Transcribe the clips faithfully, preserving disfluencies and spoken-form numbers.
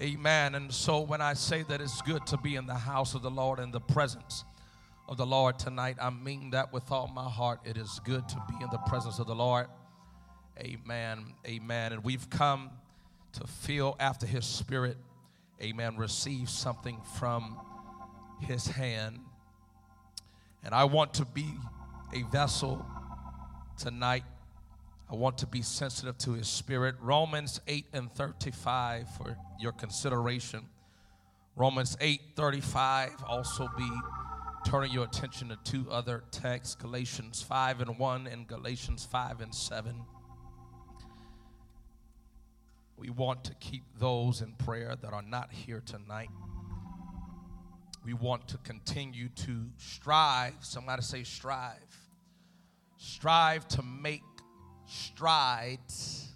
Amen. And so when I say that it's good to be in the house of the Lord, in the presence of the Lord tonight, I mean that with all my heart. It is good to be in the presence of the Lord. Amen. Amen. And we've come to feel after His Spirit. Amen. Receive something from His hand. And I want to be a vessel tonight. I want to be sensitive to His Spirit. Romans eight and thirty-five for your consideration. Romans eight, thirty-five. Also be turning your attention to two other texts, Galatians five and one and Galatians five and seven. We want to keep those in prayer that are not here tonight. We want to continue to strive. Somebody say strive. Strive to make strides.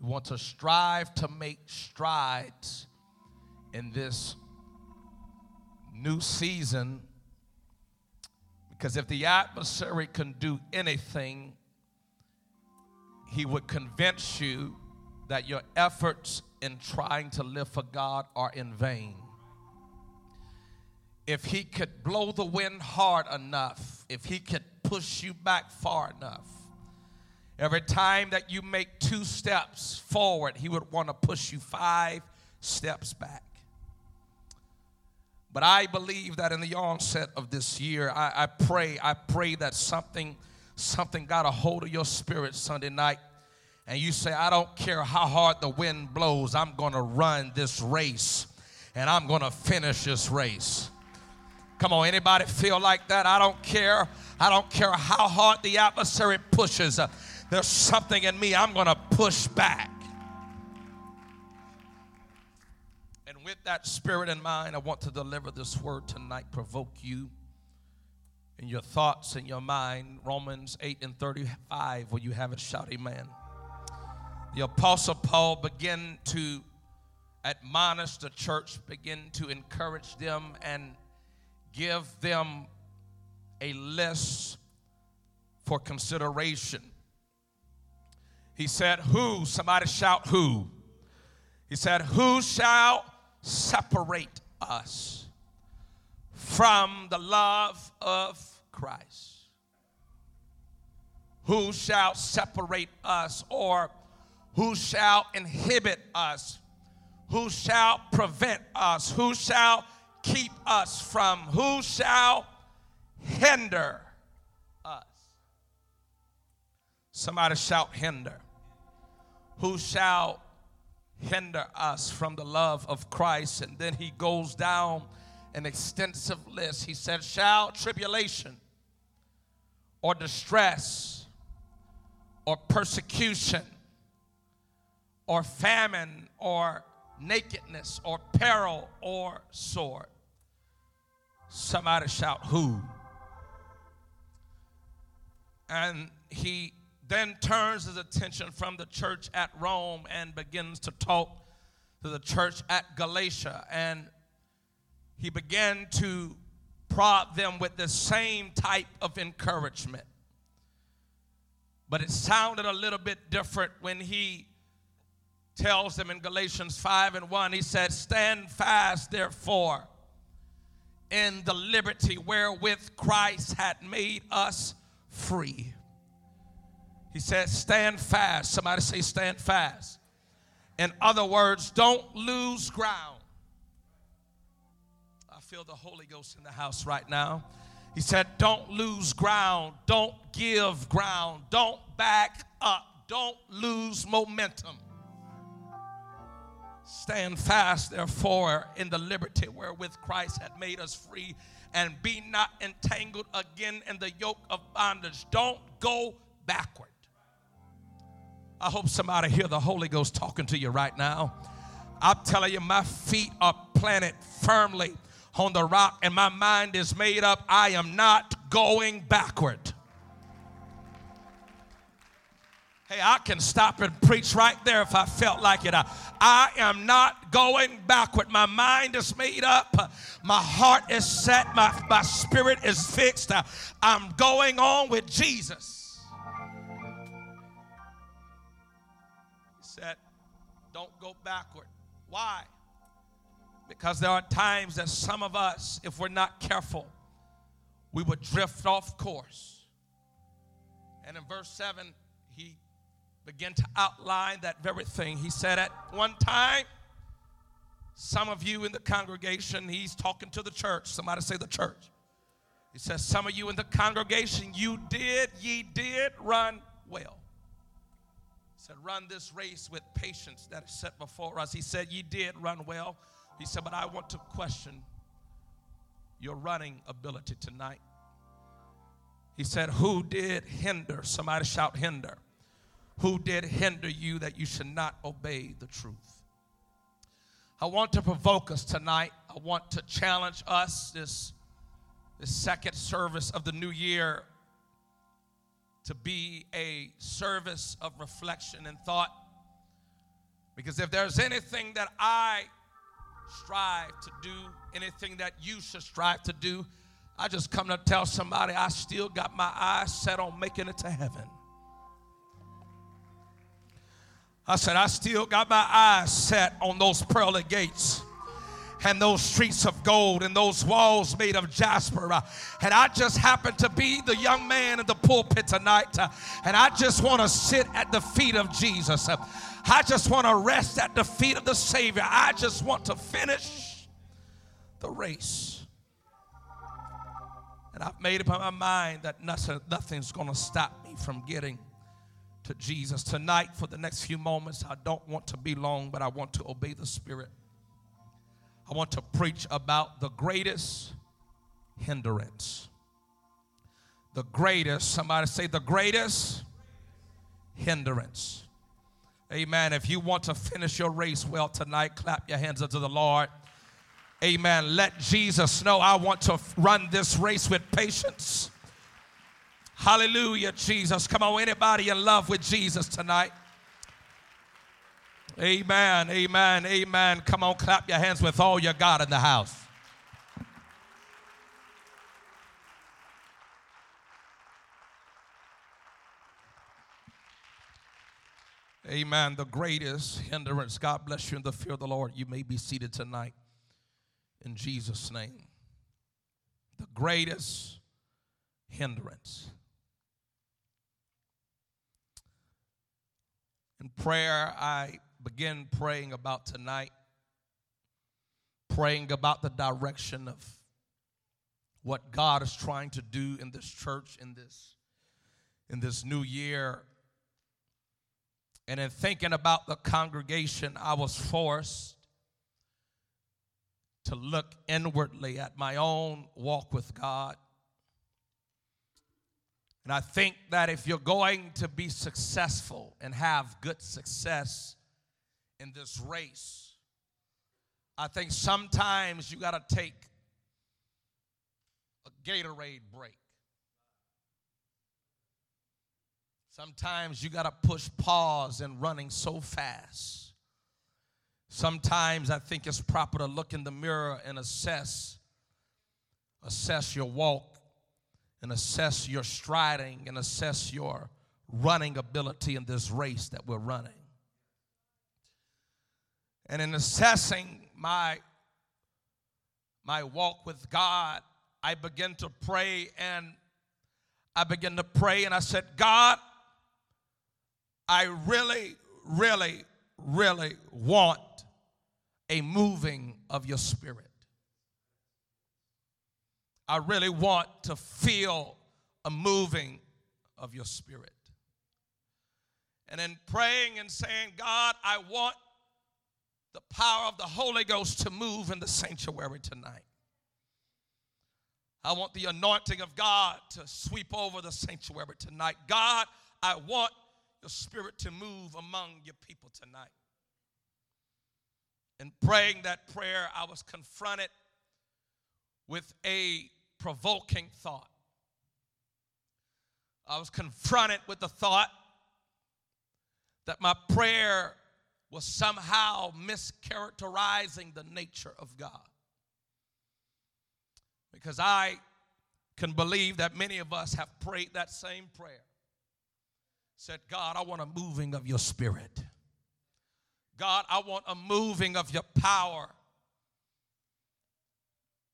We want to strive to make strides in this new season, because if the adversary can do anything, he would convince you that your efforts in trying to live for God are in vain. If he could blow the wind hard enough, if he could push you back far enough, every time that you make two steps forward, he would want to push you five steps back. But I believe that in the onset of this year, I, I pray, I pray that something, something got a hold of your spirit Sunday night. And you say, I don't care how hard the wind blows, I'm going to run this race, and I'm going to finish this race. Come on, anybody feel like that? I don't care. I don't care how hard the adversary pushes. There's something in me. I'm going to push back. And with that spirit in mind, I want to deliver this word tonight, provoke you in your thoughts, in your mind. Romans eight and thirty-five, will you have it? Shout amen. The Apostle Paul began to admonish the church, begin to encourage them, and give them a list for consideration. He said, who? Somebody shout who. He said, who shall separate us from the love of Christ? Who shall separate us, or who shall inhibit us? Who shall prevent us? Who shall keep us from? Who shall hinder us? Somebody shout hinder. Who shall hinder us from the love of Christ? And then he goes down an extensive list. He said, shall tribulation or distress or persecution or famine or nakedness or peril or sword? Somebody shout who. And he then turns his attention from the church at Rome and begins to talk to the church at Galatia, and he began to prod them with the same type of encouragement, but it sounded a little bit different when he tells them in Galatians five and one, he said, stand fast, therefore, in the liberty wherewith Christ had made us free. He said, stand fast. Somebody say, stand fast. In other words, don't lose ground. I feel the Holy Ghost in the house right now. He said, don't lose ground. Don't give ground. Don't back up. Don't lose momentum. Stand fast, therefore, in the liberty wherewith Christ had made us free, and be not entangled again in the yoke of bondage. Don't go backward. I hope somebody hear the Holy Ghost talking to you right now. I'm telling you, my feet are planted firmly on the rock, and my mind is made up. I am not going backward. Hey, I can stop and preach right there if I felt like it. I, I am not going backward. My mind is made up. My heart is set. My, my spirit is fixed. I, I'm going on with Jesus. He said, don't go backward. Why? Because there are times that some of us, if we're not careful, we would drift off course. And in verse seven, he began to outline that very thing. He said at one time, some of you in the congregation, he's talking to the church. Somebody say the church. He says, some of you in the congregation, you did, ye did run well. He said, run this race with patience that is set before us. He said, ye did run well. He said, but I want to question your running ability tonight. He said, who did hinder? Somebody shout hinder. Who did hinder you that you should not obey the truth? I want to provoke us tonight. I want to challenge us this, this second service of the new year to be a service of reflection and thought. Because if there's anything that I strive to do, anything that you should strive to do, I just come to tell somebody I still got my eyes set on making it to heaven. I said, I still got my eyes set on those pearly gates and those streets of gold and those walls made of jasper. And I just happen to be the young man in the pulpit tonight, and I just want to sit at the feet of Jesus. I just want to rest at the feet of the Savior. I just want to finish the race. And I've made up my mind that nothing, nothing's going to stop me from getting to Jesus. Tonight, for the next few moments, I don't want to be long, but I want to obey the Spirit. I want to preach about the greatest hindrance. The greatest, somebody say the greatest hindrance. Amen. If you want to finish your race well tonight, clap your hands unto the Lord. Amen. Let Jesus know I want to run this race with patience. Hallelujah, Jesus. Come on, anybody in love with Jesus tonight? Amen, amen, amen. Come on, clap your hands with all you got in the house. Amen. The greatest hindrance. God bless you in the fear of the Lord. You may be seated tonight in Jesus' name. The greatest hindrance. In prayer, I begin praying about tonight, praying about the direction of what God is trying to do in this church, in this, in this new year. And in thinking about the congregation, I was forced to look inwardly at my own walk with God. And I think that if you're going to be successful and have good success in this race, I think sometimes you got to take a Gatorade break. Sometimes you got to push pause in running so fast. Sometimes I think it's proper to look in the mirror and assess, assess your walk and assess your striding and assess your running ability in this race that we're running. And in assessing my, my walk with God, I began to pray and I began to pray and I said, God, I really, really, really want a moving of your Spirit. I really want to feel a moving of your Spirit. And in praying and saying, God, I want the power of the Holy Ghost to move in the sanctuary tonight. I want the anointing of God to sweep over the sanctuary tonight. God, I want your Spirit to move among your people tonight. In praying that prayer, I was confronted with a provoking thought. I was confronted with the thought that my prayer was somehow mischaracterizing the nature of God. Because I can believe that many of us have prayed that same prayer. Said, God, I want a moving of your Spirit. God, I want a moving of your power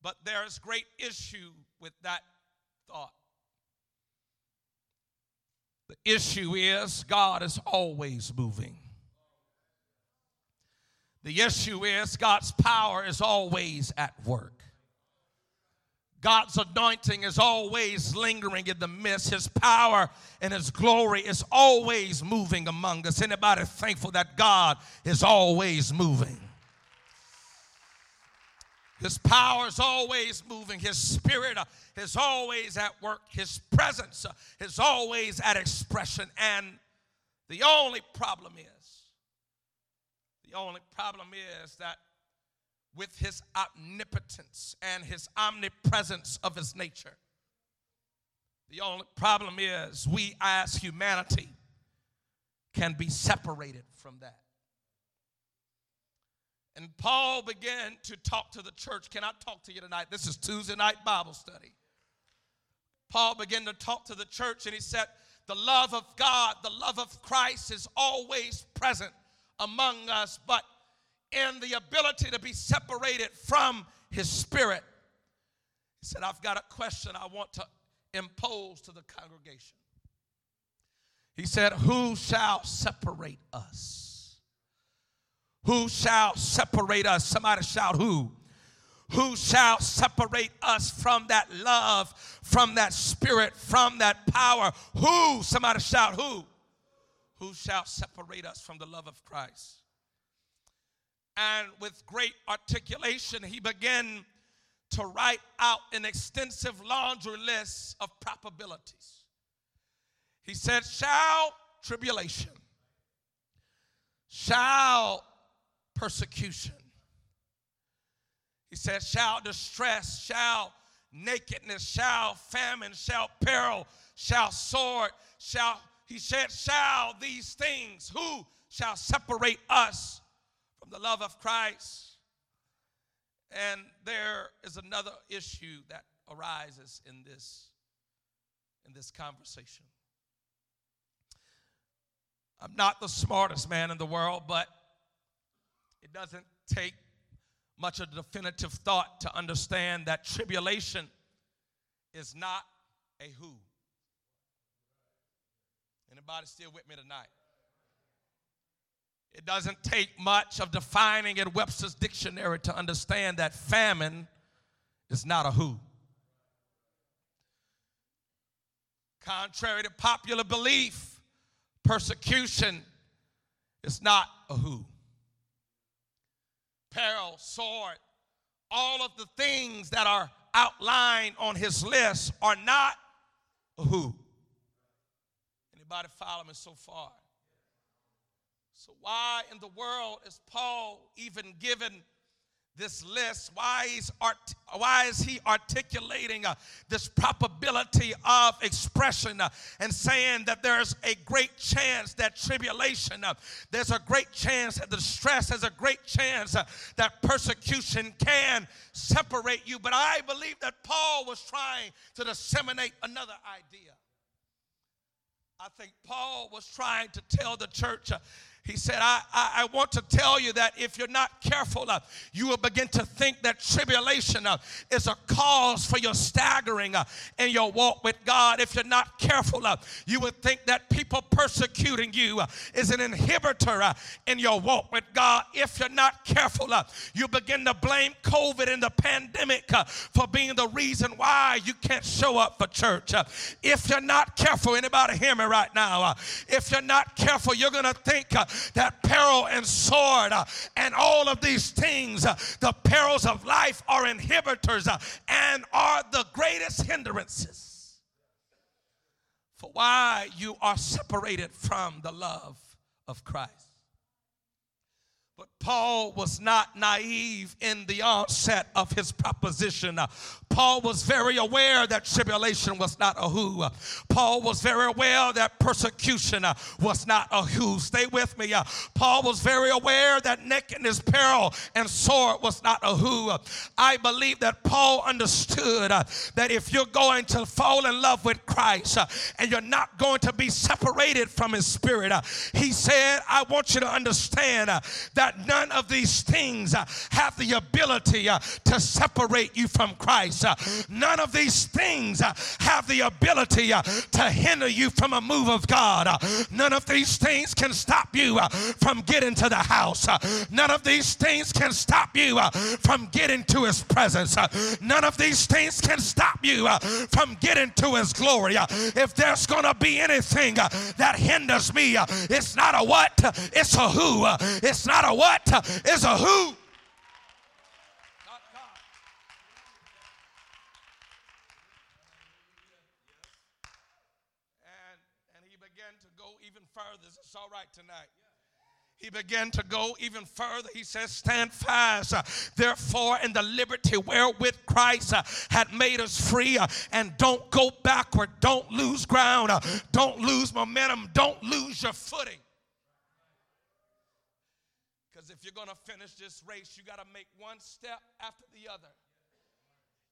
But there's great issue with that thought. The issue is God is always moving. The issue is God's power is always at work. God's anointing is always lingering in the midst. His power and his glory is always moving among us. Anybody thankful that God is always moving? His power is always moving. His spirit is always at work. His presence is always at expression. And the only problem is, the only problem is that with his omnipotence and his omnipresence of his nature, the only problem is we as humanity can be separated from that. And Paul began to talk to the church. Can I talk to you tonight? This is Tuesday night Bible study. Paul began to talk to the church and he said, the love of God, the love of Christ is always present among us, but in the ability to be separated from his spirit. He said, I've got a question I want to impose to the congregation. He said, who shall separate us? Who shall separate us? Somebody shout who? Who shall separate us from that love, from that spirit, from that power? Who? Somebody shout who? Who shall separate us from the love of Christ? And with great articulation, he began to write out an extensive laundry list of probabilities. He said, shall tribulation, shall persecution. He said, shall distress, shall nakedness, shall famine, shall peril, shall sword, shall, he said, shall these things, who shall separate us from the love of Christ? And there is another issue that arises in this, in this conversation. I'm not the smartest man in the world, but it doesn't take much of a definitive thought to understand that tribulation is not a who. Anybody still with me tonight? It doesn't take much of defining in Webster's dictionary to understand that famine is not a who. Contrary to popular belief, persecution is not a who. Peril, sword, all of the things that are outlined on his list are not a who. Anybody follow me so far? So why in the world is Paul even given this list? Why is, art, why is he articulating uh, this probability of expression uh, and saying that there's a great chance that tribulation, uh, there's a great chance that distress, there's a great chance uh, that persecution can separate you? But I believe that Paul was trying to disseminate another idea. I think Paul was trying to tell the church, uh, He said, I, I, I want to tell you that if you're not careful, uh, you will begin to think that tribulation uh, is a cause for your staggering uh, in your walk with God. If you're not careful, uh, you would think that people persecuting you uh, is an inhibitor uh, in your walk with God. If you're not careful, uh, you begin to blame COVID and the pandemic uh, for being the reason why you can't show up for church. Uh, if you're not careful, anybody hear me right now? Uh, if you're not careful, you're going to think uh, that peril and sword uh, and all of these things, uh, the perils of life are inhibitors uh, and are the greatest hindrances for why you are separated from the love of Christ. But Paul was not naive in the onset of his proposition. Uh, Paul was very aware that tribulation was not a who. Paul was very aware that persecution was not a who. Stay with me. Paul was very aware that nakedness, peril, and sword was not a who. I believe that Paul understood that if you're going to fall in love with Christ and you're not going to be separated from his spirit, he said, I want you to understand that none of these things have the ability to separate you from Christ. None of these things have the ability to hinder you from a move of God. None of these things can stop you from getting to the house. None of these things can stop you from getting to his presence. None of these things can stop you from getting to his glory. If there's going to be anything that hinders me, it's not a what, it's a who. It's not a what, it's a who. All right tonight. He began to go even further. He says, stand fast, uh, therefore, in the liberty wherewith Christ uh, had made us free, uh, and don't go backward. Don't lose ground. Uh, don't lose momentum. Don't lose your footing. Because if you're going to finish this race, you got to make one step after the other.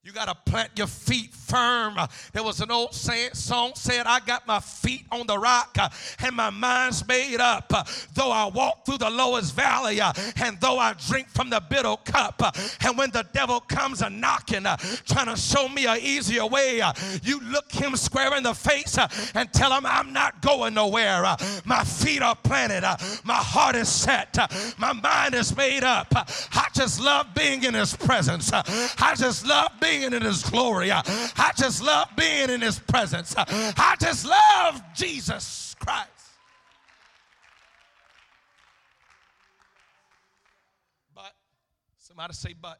You got to plant your feet firm. There was an old saying, song said, I got my feet on the rock and my mind's made up. Though I walk through the lowest valley and though I drink from the bitter cup, and when the devil comes a knocking, trying to show me an easier way, you look him square in the face and tell him I'm not going nowhere. My feet are planted. My heart is set. My mind is made up. I just love being in his presence. I just love being in his glory. I just love being in his presence. I just love Jesus Christ. But, somebody say but.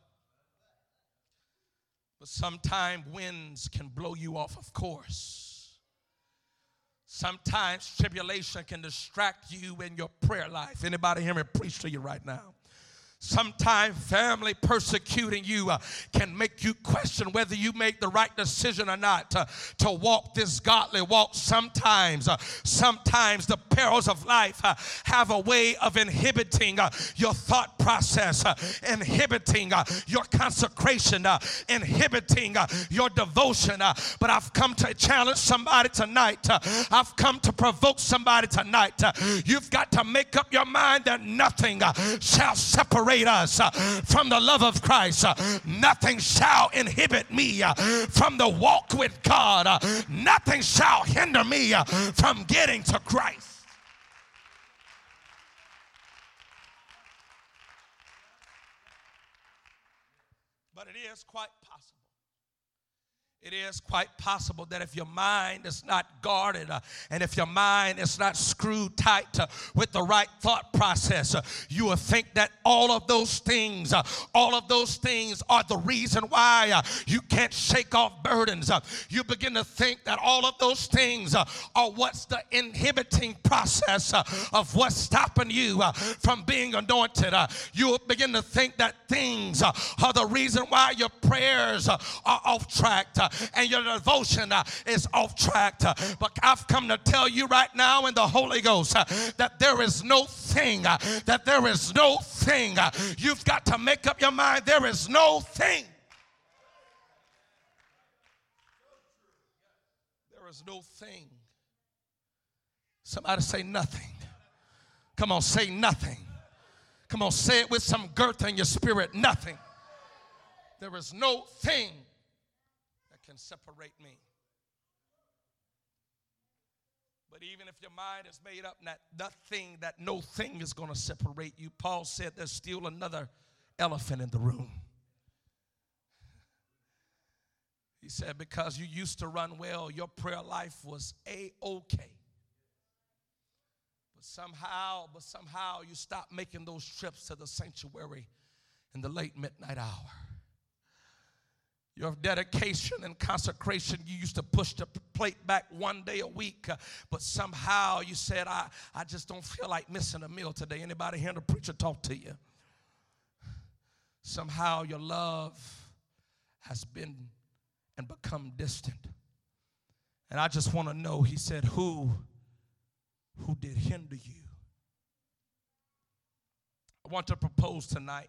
But sometimes winds can blow you off of course. Sometimes tribulation can distract you in your prayer life. Anybody hear me preach to you right now? Sometimes family persecuting you uh, can make you question whether you make the right decision or not uh, to walk this godly walk. Sometimes, uh, sometimes the perils of life uh, have a way of inhibiting uh, your thought process, uh, inhibiting uh, your consecration, uh, inhibiting uh, your devotion. Uh, but I've come to challenge somebody tonight. Uh, I've come to provoke somebody tonight. Uh, you've got to make up your mind that nothing uh, shall separate us from the love of Christ. Nothing shall inhibit me from the walk with God. Nothing shall hinder me from getting to Christ. But it is quite possible. It is quite possible that if your mind is not guarded uh, and if your mind is not screwed tight uh, with the right thought process, uh, you will think that all of those things, uh, all of those things are the reason why uh, you can't shake off burdens. Uh, you begin to think that all of those things uh, are what's the inhibiting process uh, of what's stopping you uh, from being anointed. Uh, you will begin to think that things uh, are the reason why your prayers uh, are off track. Uh, And your devotion uh, is off track. Uh, but I've come to tell you right now in the Holy Ghost uh, that there is no thing, uh, that there is no thing. Uh, you've got to make up your mind. There is no thing. There is no thing. Somebody say nothing. Come on, say nothing. Come on, say it with some girth in your spirit. Nothing. There is no thing can separate me. But even if your mind is made up that nothing, that no thing is going to separate you, Paul said there's still another elephant in the room. He said because you used to run well, your prayer life was A-okay. But somehow, but somehow you stopped making those trips to the sanctuary in the late midnight hour. Your dedication and consecration, you used to push the plate back one day a week, uh, but somehow you said, I, I just don't feel like missing a meal today. Anybody hearing the preacher talk to you? Somehow your love has been and become distant. And I just want to know, he said, who, who did hinder you? I want to propose tonight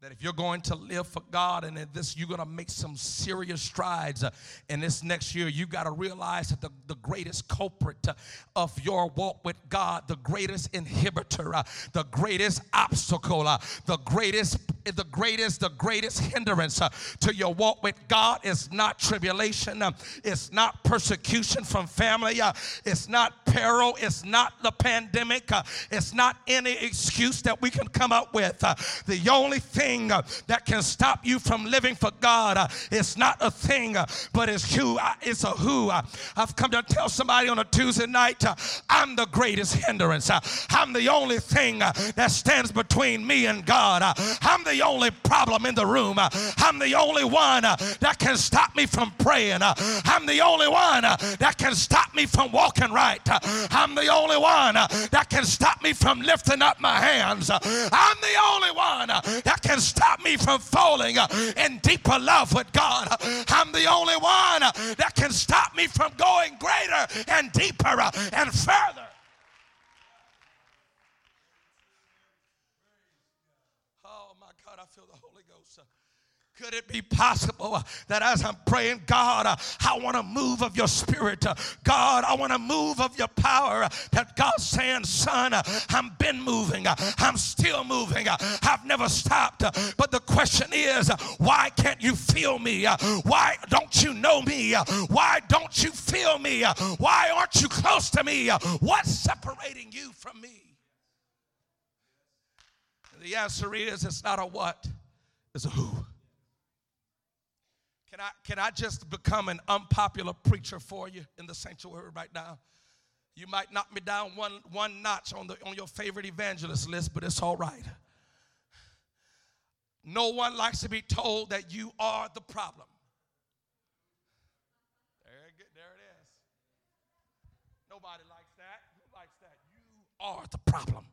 that if you're going to live for God and in this, you're going to make some serious strides uh, in this next year, you got to realize that the, the greatest culprit uh, of your walk with God, the greatest inhibitor, uh, the greatest obstacle, uh, the greatest, the greatest, the greatest hindrance uh, to your walk with God is not tribulation, uh, it's not persecution from family, uh, it's not peril, it's not the pandemic, uh, it's not any excuse that we can come up with. Uh, the only thing that can stop you from living for God, it's not a thing, but it's who. It's a who. I've come to tell somebody on a Tuesday night, I'm the greatest hindrance. I'm the only thing that stands between me and God. I'm the only problem in the room. I'm the only one that can stop me from praying. I'm the only one that can stop me from walking right. I'm the only one that can stop me from lifting up my hands. I'm the only one that can stop me from falling in deeper love with God. I'm the only one that can stop me from going greater and deeper and further. Oh my God, I feel the Holy Ghost. Could it be possible that as I'm praying, God, I want to move of your spirit. God, I want to move of your power. That God's saying, son, I've been moving. I'm still moving. I've never stopped. But the question is, why can't you feel me? Why don't you know me? Why don't you feel me? Why aren't you close to me? What's separating you from me? The answer is, it's not a what, it's a who. Can I, can I just become an unpopular preacher for you in the sanctuary right now? You might knock me down one, one notch on, the, on your favorite evangelist list, but it's all right. No one likes to be told that you are the problem. There it is. Nobody likes that. Who likes that? You are the problem.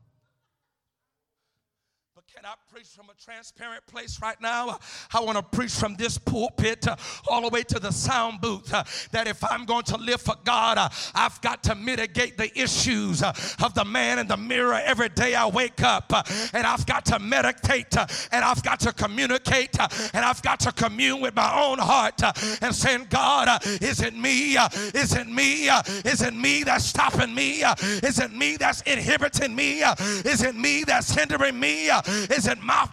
Can I preach from a transparent place right now? I want to preach from this pulpit uh, all the way to the sound booth uh, that if I'm going to live for God, uh, I've got to mitigate the issues uh, of the man in the mirror every day I wake up. Uh, and I've got to meditate uh, and I've got to communicate uh, and I've got to commune with my own heart uh, and saying, God, uh, is it me? Uh, is it me? Uh, is it me that's stopping me? Uh, is it me that's inhibiting me? Uh, is it me that's hindering me? Uh, Is it my...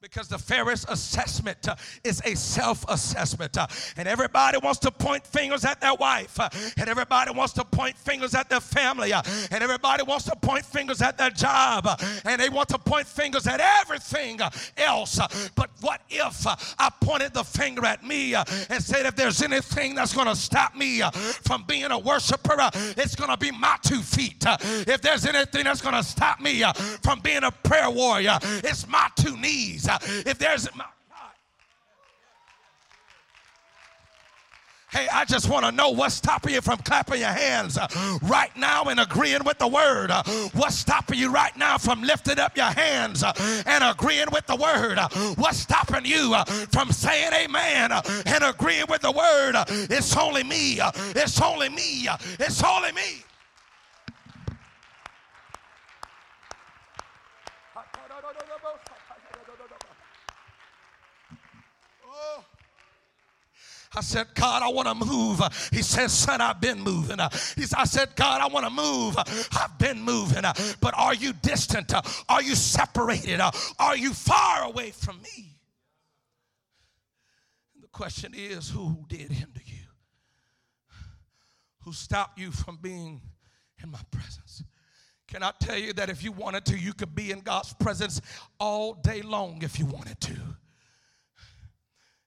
Because the fairest assessment uh, is a self-assessment. Uh, and everybody wants to point fingers at their wife. Uh, and everybody wants to point fingers at their family. Uh, and everybody wants to point fingers at their job. Uh, and they want to point fingers at everything uh, else. Uh, but what if uh, I pointed the finger at me uh, and said, if there's anything that's going to stop me uh, from being a worshiper, uh, it's going to be my two feet. Uh, if there's anything that's going to stop me uh, from being a prayer warrior, it's my two knees. Uh, If there's my God. Hey, I just want to know what's stopping you from clapping your hands uh, right now and agreeing with the word. Uh, what's stopping you right now from lifting up your hands uh, and agreeing with the word? Uh, what's stopping you uh, from saying amen uh, and agreeing with the word? Uh, it's only me. Uh, it's only me. Uh, it's only me. I said, God, I want to move. He said, son, I've been moving. He said, I said, God, I want to move. I've been moving. But are you distant? Are you separated? Are you far away from me? And the question is, who did hinder you? Who stopped you from being in my presence? Can I tell you that if you wanted to, you could be in God's presence all day long if you wanted to.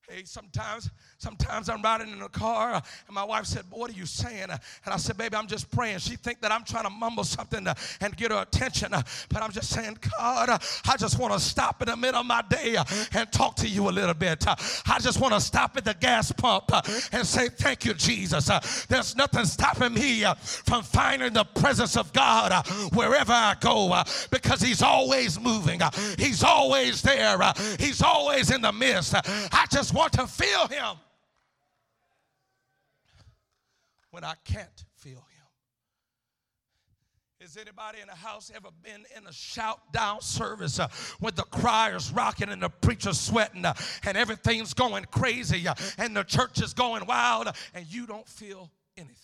Hey, sometimes, sometimes I'm riding in the car, uh, and my wife said, "Boy, what are you saying?" Uh, and I said, "Baby, I'm just praying." She think that I'm trying to mumble something uh, and get her attention, uh, but I'm just saying, "God, uh, I just want to stop in the middle of my day uh, and talk to you a little bit. Uh, I just want to stop at the gas pump uh, and say, thank you, Jesus. Uh, there's nothing stopping me uh, from finding the presence of God uh, wherever I go uh, because he's always moving. Uh, he's always there. Uh, he's always in the midst. Uh, I just want to feel him when I can't feel him." Has anybody in the house ever been in a shout-down service uh, when the choir's rocking and the preacher's sweating uh, and everything's going crazy uh, and the church is going wild uh, and you don't feel anything?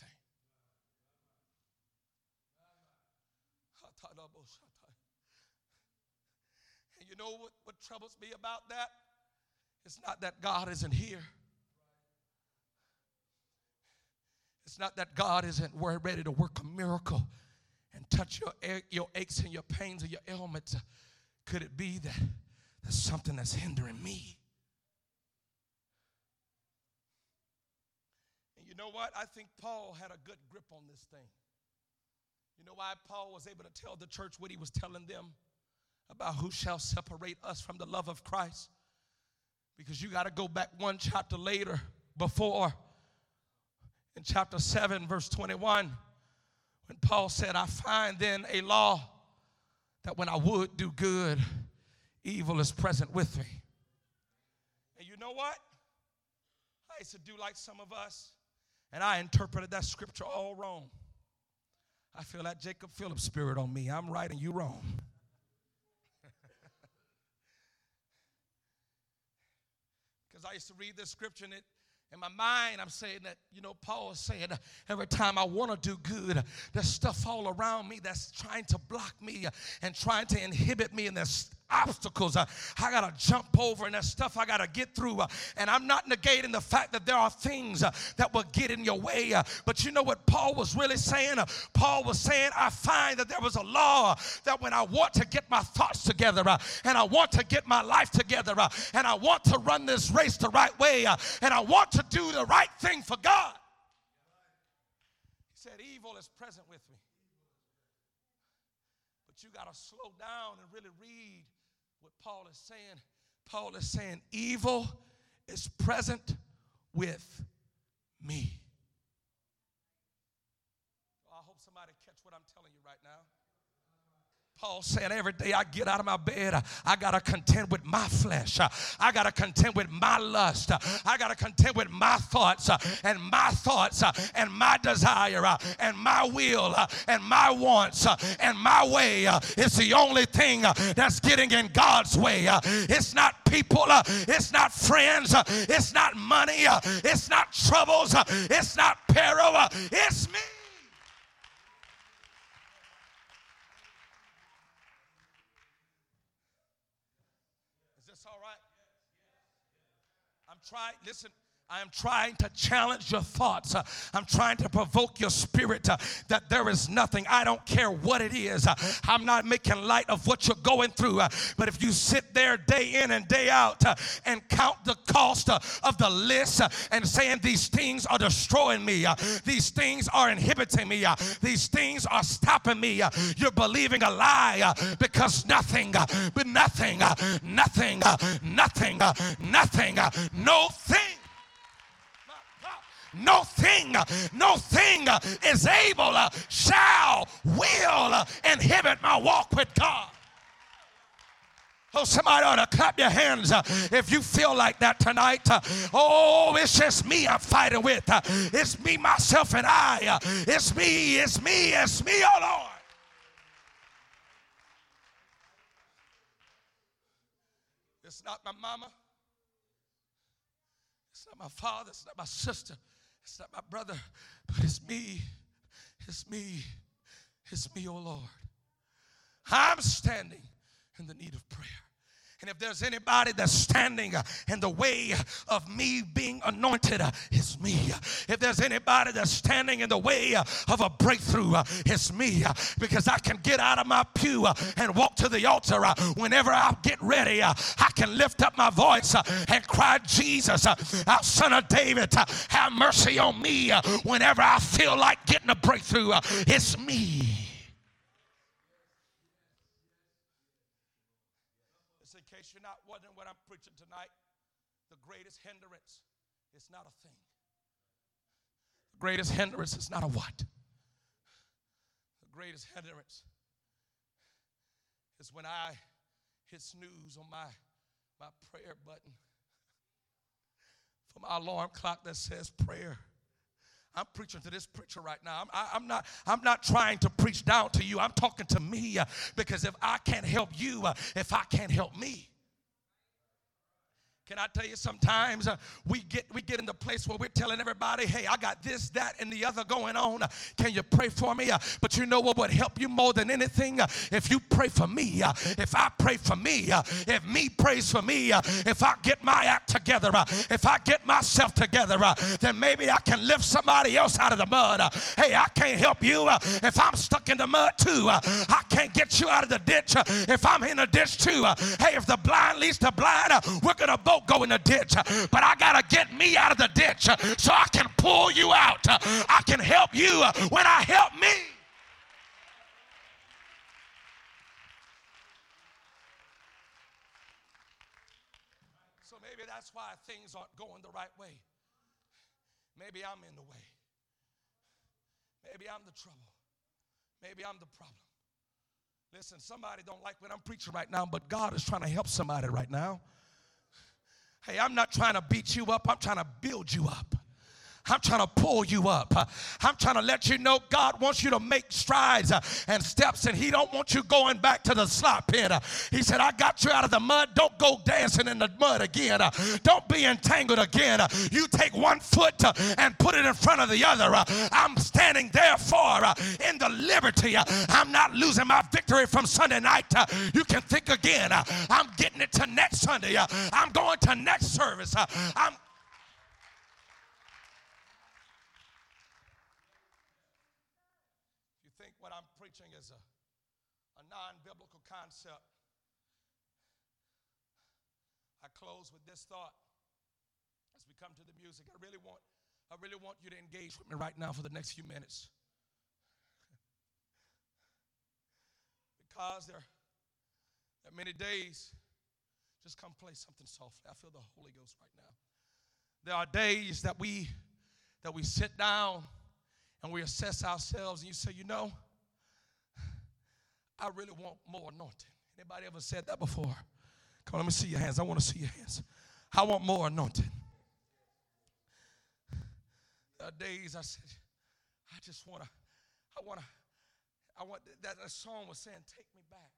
And you know what, what troubles me about that? It's not that God isn't here. It's not that God isn't ready to work a miracle and touch your, your aches and your pains and your ailments. Could it be that there's something that's hindering me? And you know what? I think Paul had a good grip on this thing. You know why Paul was able to tell the church what he was telling them about who shall separate us from the love of Christ? Because you got to go back one chapter later, before, in chapter seven, verse twenty-one, when Paul said, "I find then a law that when I would do good, evil is present with me." And you know what? I used to do like some of us, and I interpreted that scripture all wrong. I feel that Jacob Phillips spirit on me. I'm right and you wrong. I used to read this scripture, and it, in my mind, I'm saying that, you know, Paul is saying, uh, every time I want to do good, uh, there's stuff all around me that's trying to block me uh, and trying to inhibit me, and there's obstacles uh, I got to jump over, and there's stuff I got to get through. Uh, and I'm not negating the fact that there are things uh, that will get in your way. Uh, but you know what Paul was really saying? Uh, Paul was saying, I find that there was a law that when I want to get my thoughts together uh, and I want to get my life together uh, and I want to run this race the right way uh, and I want to do the right thing for God, he said, evil is present with me. But you got to slow down and really read what Paul is saying. Paul is saying, evil is present with me. Well, I hope somebody catch what I'm telling you right now. Paul said, every day I get out of my bed, I got to contend with my flesh. I got to contend with my lust. I got to contend with my thoughts and my thoughts and my desire and my will and my wants and my way. It's the only thing that's getting in God's way. It's not people. It's not friends. It's not money. It's not troubles. It's not peril. It's me. Try, listen, I am trying to challenge your thoughts. Uh, I'm trying to provoke your spirit uh, that there is nothing. I don't care what it is. Uh, I'm not making light of what you're going through. Uh, but if you sit there day in and day out uh, and count the cost uh, of the list uh, and saying these things are destroying me, uh, these things are inhibiting me, uh, these things are stopping me, uh, you're believing a lie uh, because nothing, uh, but nothing, uh, nothing, uh, nothing, uh, nothing, uh, no thing. No thing, no thing is able, shall, will inhibit my walk with God. Oh, somebody ought to clap your hands uh, if you feel like that tonight. Uh, oh, it's just me I'm fighting with. Uh, it's me, myself, and I. Uh, it's me, it's me, it's me, oh Lord. It's not my mama. It's not my father, it's not my sister, it's not my brother, but it's me, it's me, it's me, oh Lord. I'm standing in the need of prayer. And if there's anybody that's standing in the way of me being anointed, it's me. If there's anybody that's standing in the way of a breakthrough, it's me. Because I can get out of my pew and walk to the altar whenever I get ready. I can lift up my voice and cry, Jesus, thou Son of David, have mercy on me. Whenever I feel like getting a breakthrough, it's me. What I'm preaching tonight, the greatest hindrance is not a thing. The greatest hindrance is not a what? The greatest hindrance is when I hit snooze on my, my prayer button for my alarm clock that says prayer. I'm preaching to this preacher right now. I'm, I, I'm not I'm not trying to preach down to you. I'm talking to me uh, because if I can't help you, uh, if I can't help me. Can I tell you, sometimes uh, we get we get in the place where we're telling everybody, hey, I got this, that, and the other going on. Uh, can you pray for me? Uh, but you know what would help you more than anything? Uh, if you pray for me, uh, if I pray for me, uh, if me prays for me, uh, if I get my act together, uh, if I get myself together, uh, then maybe I can lift somebody else out of the mud. Uh, hey, I can't help you uh, if I'm stuck in the mud too. Uh, I can't get you out of the ditch uh, if I'm in a ditch too. Uh, hey, if the blind leads to blind, uh, we're going to both go in the ditch, but I gotta get me out of the ditch so I can pull you out. I can help you when I help me. So maybe that's why things aren't going the right way. Maybe I'm in the way. Maybe I'm the trouble. Maybe I'm the problem. Listen, somebody don't like what I'm preaching right now, but God is trying to help somebody right now. Hey, I'm not trying to beat you up. I'm trying to build you up. I'm trying to pull you up. I'm trying to let you know God wants you to make strides and steps, and he don't want you going back to the slop pit. He said, I got you out of the mud. Don't go dancing in the mud again. Don't be entangled again. You take one foot and put it in front of the other. I'm standing therefore in the liberty. I'm not losing my victory from Sunday night. You can think again. I'm getting it to next Sunday. I'm going to next service. I'm is a, a non-biblical concept. I close with this thought as we come to the music. I really want, I really want you to engage with me right now for the next few minutes. Because there, there are many days, just come play something softly. I feel the Holy Ghost right now. There are days that we that we sit down and we assess ourselves, and you say, you know, I really want more anointing. Anybody ever said that before? Come on, let me see your hands. I want to see your hands. I want more anointing. There are days I said, I just want to, I want to, I want, that, that song was saying, take me back.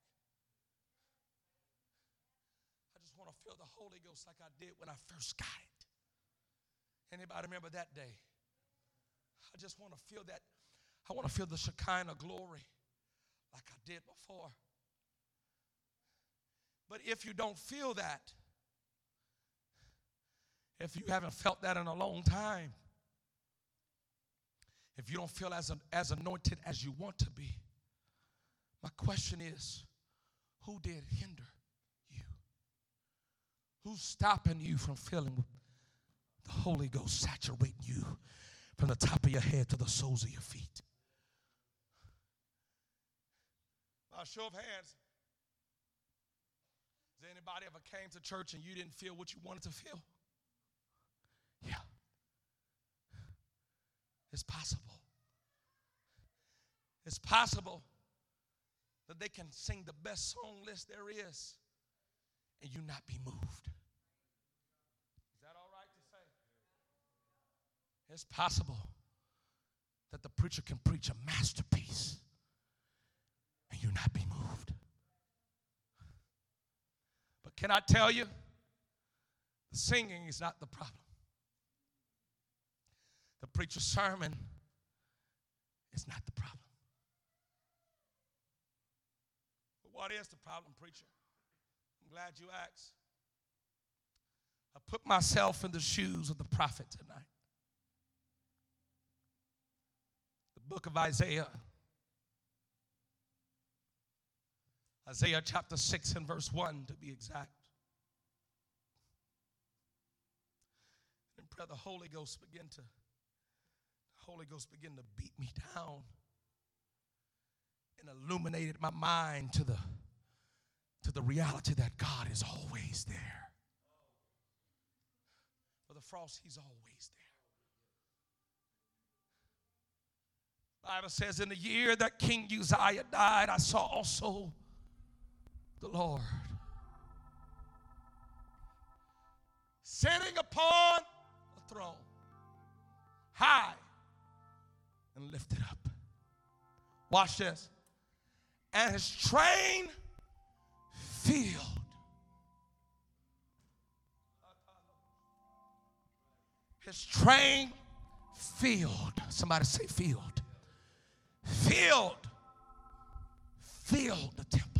I just want to feel the Holy Ghost like I did when I first got it. Anybody remember that day? I just want to feel that, I want to feel the Shekinah glory like I did before. But if you don't feel that, if you haven't felt that in a long time, if you don't feel as, as anointed as you want to be, my question is, who did hinder you? Who's stopping you from feeling the Holy Ghost saturating you from the top of your head to the soles of your feet? A show of hands. Has anybody ever came to church and you didn't feel what you wanted to feel? Yeah. It's possible. It's possible that they can sing the best song list there is and you not be moved. Is that all right to say? It's possible that the preacher can preach a masterpiece and you not be moved. But can I tell you, the singing is not the problem. The preacher's sermon is not the problem. But what is the problem, preacher? I'm glad you asked. I put myself in the shoes of the prophet tonight. The book of Isaiah. Isaiah chapter six and verse one to be exact. And pray the Holy Ghost begin to, the Holy Ghost begin to beat me down and illuminated my mind to the, to the reality that God is always there. Brother Frost, he's always there. The Bible says, in the year that King Uzziah died, I saw also the Lord sitting upon a throne, high and lifted up. Watch this. And his train filled his train filled. Somebody say filled. Filled. Filled the temple.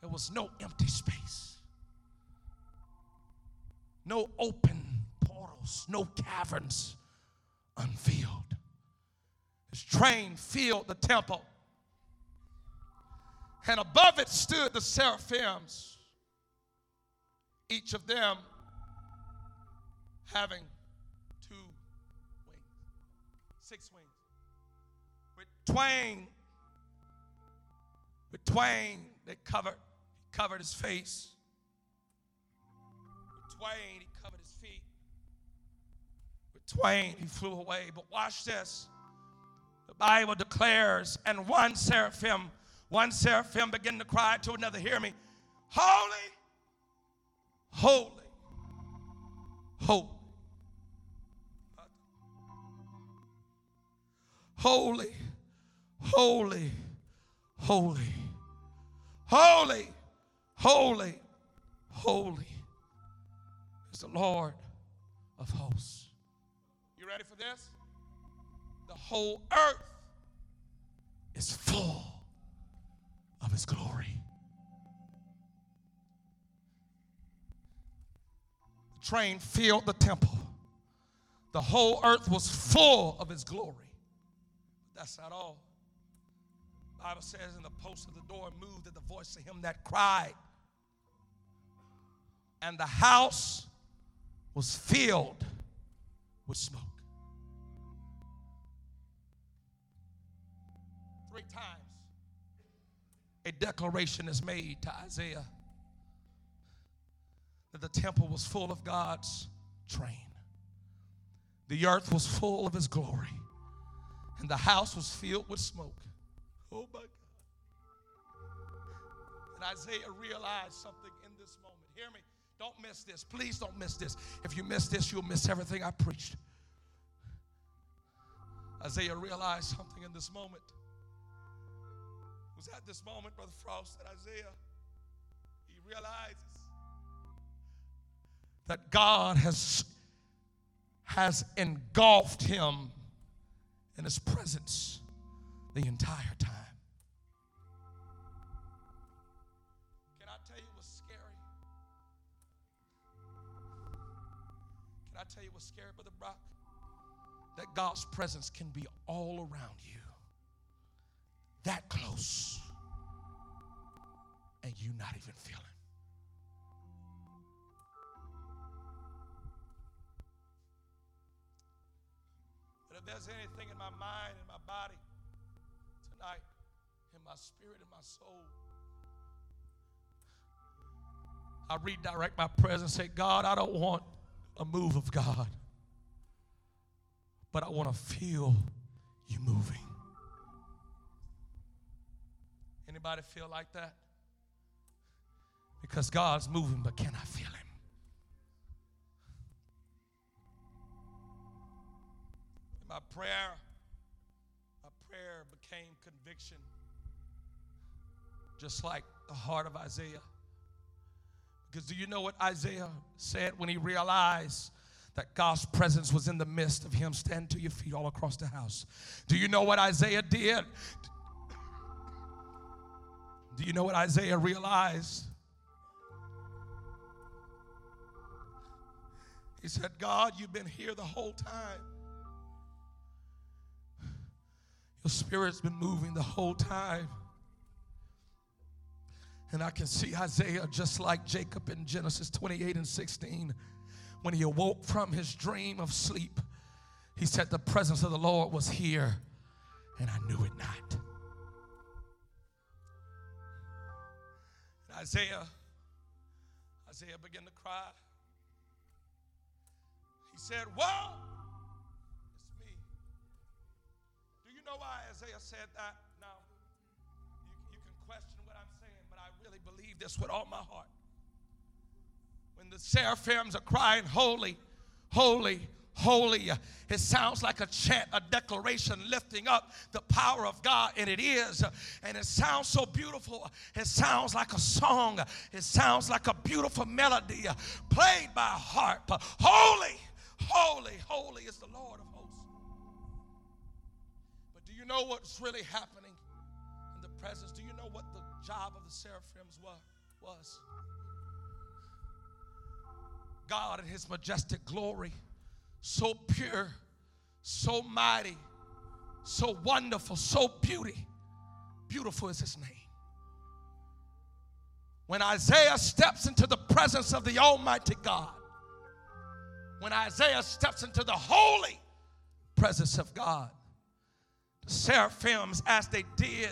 There was no empty space. No open portals. No caverns unfilled. His train filled the temple. And above it stood the seraphims, each of them having two wings, six wings. With twain, with twain, they covered, he covered his face. With twain, he covered his feet. With twain, he flew away. But watch this. The Bible declares, and one seraphim, one seraphim began to cry to another, hear me, holy, holy, holy, holy, holy, holy, holy, holy, holy is the Lord of hosts. You ready for this? The whole earth is full of his glory. The train filled the temple. The whole earth was full of his glory. That's not all. The Bible says, and the post of the door moved at the voice of him that cried. And the house was filled with smoke. Three times a declaration is made to Isaiah that the temple was full of God's train. The earth was full of his glory. And the house was filled with smoke. Oh my God. And Isaiah realized something in this moment. Hear me. Don't miss this. Please don't miss this. If you miss this, you'll miss everything I preached. Isaiah realized something in this moment. It was at this moment, Brother Frost, that Isaiah, he realizes that God has, has engulfed him in his presence the entire time. Can I tell you what's scary? Can I tell you what's scary, Brother Brock? That God's presence can be all around you, that close, and you not even feel it. If there's anything in my mind, in my body, tonight, in my spirit, in my soul, I redirect my prayers and say, God, I don't want a move of God, but I want to feel you moving. Anybody feel like that? Because God's moving, but can I feel him? My prayer, my prayer became conviction, just like the heart of Isaiah. Because do you know what Isaiah said when he realized that God's presence was in the midst of him? Stand to your feet all across the house. Do you know what Isaiah did? Do you know what Isaiah realized? He said, God, you've been here the whole time. Your spirit's been moving the whole time. And I can see Isaiah just like Jacob in Genesis twenty-eight and sixteen. When he awoke from his dream of sleep, he said, the presence of the Lord was here, and I knew it not. And Isaiah, Isaiah began to cry. He said, "Woe, it's me." Do you know why Isaiah said that? Now, you, you can question what I'm saying, but I really believe this with all my heart. When the seraphims are crying, holy, holy, holy, it sounds like a chant, a declaration lifting up the power of God, and it is. And it sounds so beautiful. It sounds like a song. It sounds like a beautiful melody played by a harp. Holy, holy, holy is the Lord of hosts. But do you know what's really happening in the presence? Do you know what the job of the seraphims was? God in his majestic glory, so pure, so mighty, so wonderful, so beauty. Beautiful is his name. When Isaiah steps into the presence of the Almighty God, when Isaiah steps into the holy presence of God, the seraphims, as they did,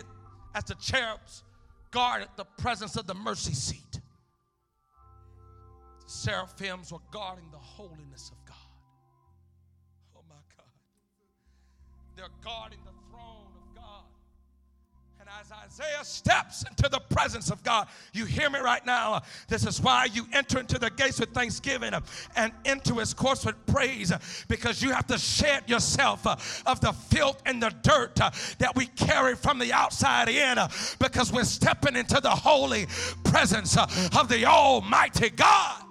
as the cherubs, guarded the presence of the mercy seat, seraphims were guarding the holiness of God. Oh my God. They're guarding the throne of God. And as Isaiah steps into the presence of God, you hear me right now. This is why you enter into the gates with thanksgiving and into his courts with praise, because you have to shed yourself of the filth and the dirt that we carry from the outside in, because we're stepping into the holy presence of the Almighty God.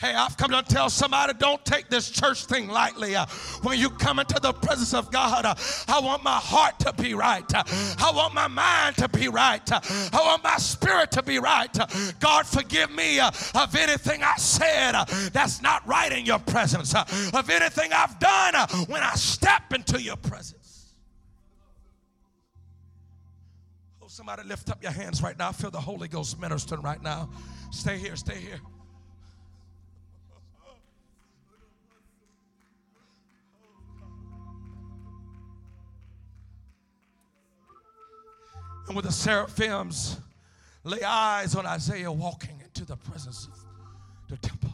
Hey, I've come to tell somebody, don't take this church thing lightly. Uh, when you come into the presence of God, uh, I want my heart to be right. Uh, I want my mind to be right. Uh, I want my spirit to be right. Uh, God, forgive me uh, of anything I said uh, that's not right in your presence, uh, of anything I've done uh, when I step into your presence. Oh, somebody lift up your hands right now. I feel the Holy Ghost ministering right now. Stay here, stay here. And when the seraphims lay eyes on Isaiah walking into the presence of the temple,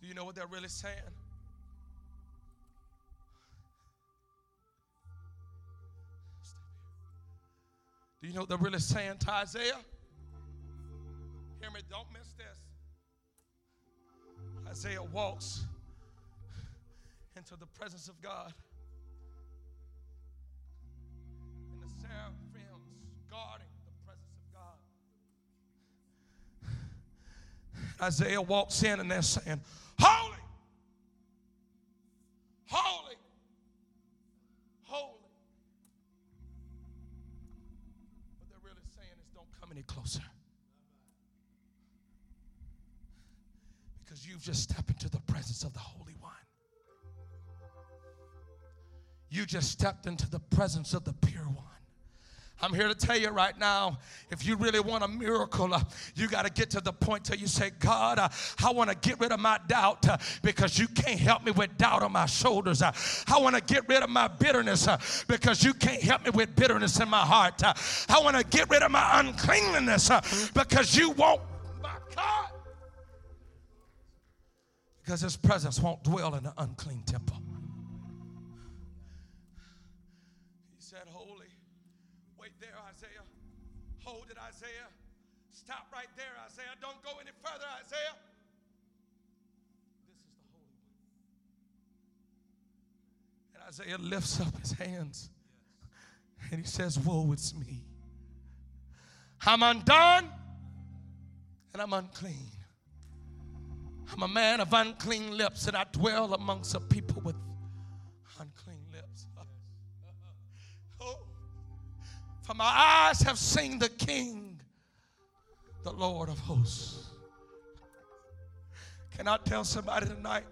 do you know what they're really saying? Do you know what they're really saying to Isaiah? Hear me, don't miss this. Isaiah walks into the presence of God. Seraphims guarding the presence of God. Isaiah walks in and they're saying, holy, holy, holy. What they're really saying is, don't come any closer, because you've just stepped into the presence of the Holy One. You just stepped into the presence of the Pure One. I'm here to tell you right now, if you really want a miracle, uh, you got to get to the point till you say, God, uh, I want to get rid of my doubt, uh, because you can't help me with doubt on my shoulders. Uh, I want to get rid of my bitterness, uh, because you can't help me with bitterness in my heart. Uh, I want to get rid of my uncleanness, uh, because you won't, my God, because his presence won't dwell in an unclean temple. Isaiah, stop right there, Isaiah. Don't go any further, Isaiah. This is the Holy One. And Isaiah lifts up his hands, yes, and he says, woe is me. I'm undone and I'm unclean. I'm a man of unclean lips, and I dwell amongst a people with unclean lips. Oh. For my eyes have seen the King, the Lord of hosts. Can I tell somebody tonight?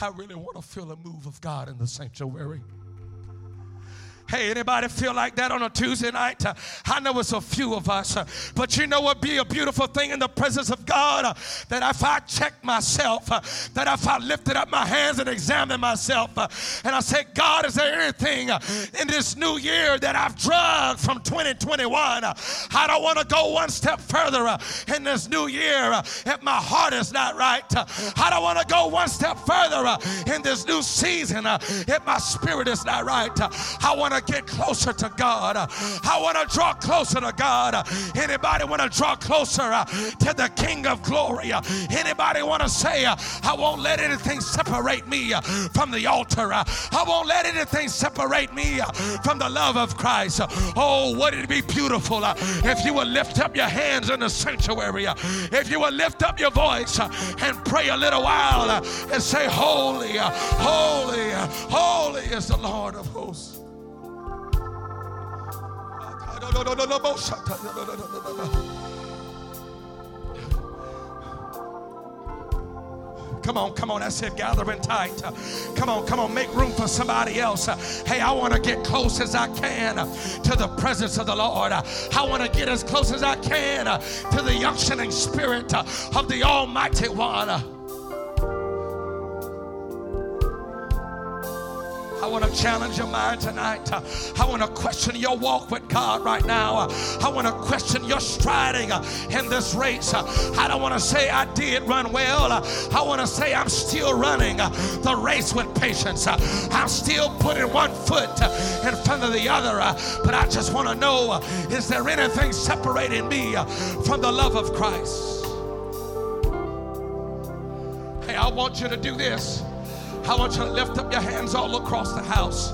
I really want to feel a move of God in the sanctuary. Hey, anybody feel like that on a Tuesday night? I know it's a few of us, but you know what be a beautiful thing in the presence of God? That if I checked myself, that if I lifted up my hands and examined myself, and I said, God, is there anything in this new year that I've drugged from twenty twenty-one? I don't want to go one step further in this new year if my heart is not right. I don't want to go one step further in this new season if my spirit is not right. I want to get closer to God. I want to draw closer to God. Anybody want to draw closer to the King of Glory? Anybody want to say, I won't let anything separate me from the altar. I won't let anything separate me from the love of Christ. Oh, would it be beautiful if you would lift up your hands in the sanctuary, if you would lift up your voice and pray a little while and say, holy, holy, holy is the Lord of hosts. Come on, come on, that's it, gathering tight. Come on, come on, make room for somebody else. Hey, I want to get close as I can to the presence of the Lord. I want to get as close as I can to the unctioning spirit of the Almighty One. I want to challenge your mind tonight. I want to question your walk with God right now. I want to question your striding in this race. I don't want to say I did run well. I want to say I'm still running the race with patience. I'm still putting one foot in front of the other. But I just want to know, is there anything separating me from the love of Christ? Hey, I want you to do this. I want you to lift up your hands all across the house.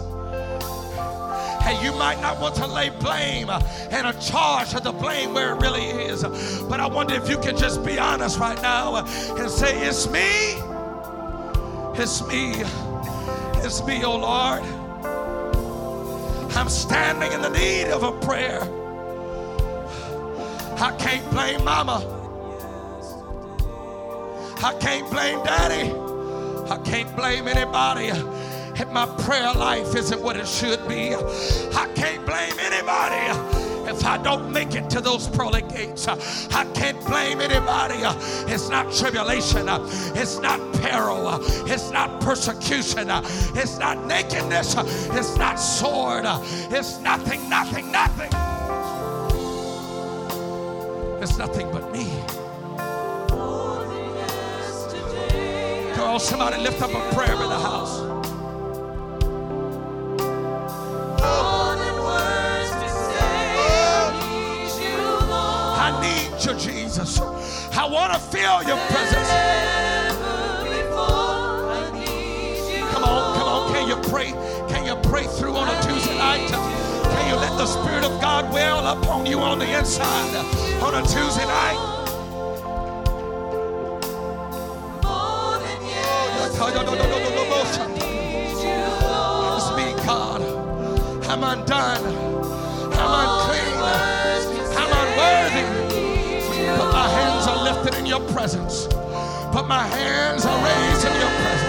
Hey, you might not want to lay blame and a charge of the blame where it really is. But I wonder if you can just be honest right now and say, it's me. It's me. It's me, oh Lord. I'm standing in the need of a prayer. I can't blame mama. I can't blame daddy. I can't blame anybody if my prayer life isn't what it should be. I can't blame anybody if I don't make it to those pearly gates. I can't blame anybody. It's not tribulation. It's not peril. It's not persecution. It's not nakedness. It's not sword. It's nothing, nothing, nothing. It's nothing but me. Oh, somebody lift up a prayer in the house. I need you, Jesus. I want to feel your presence. Come on, come on. Can you pray? Can you pray through on a Tuesday night? Can you let the Spirit of God well upon you on the inside on a Tuesday night? It's me, God. I'm undone. I'm unclean. I'm unworthy. But my hands are lifted in your presence. But my hands are raised in your presence.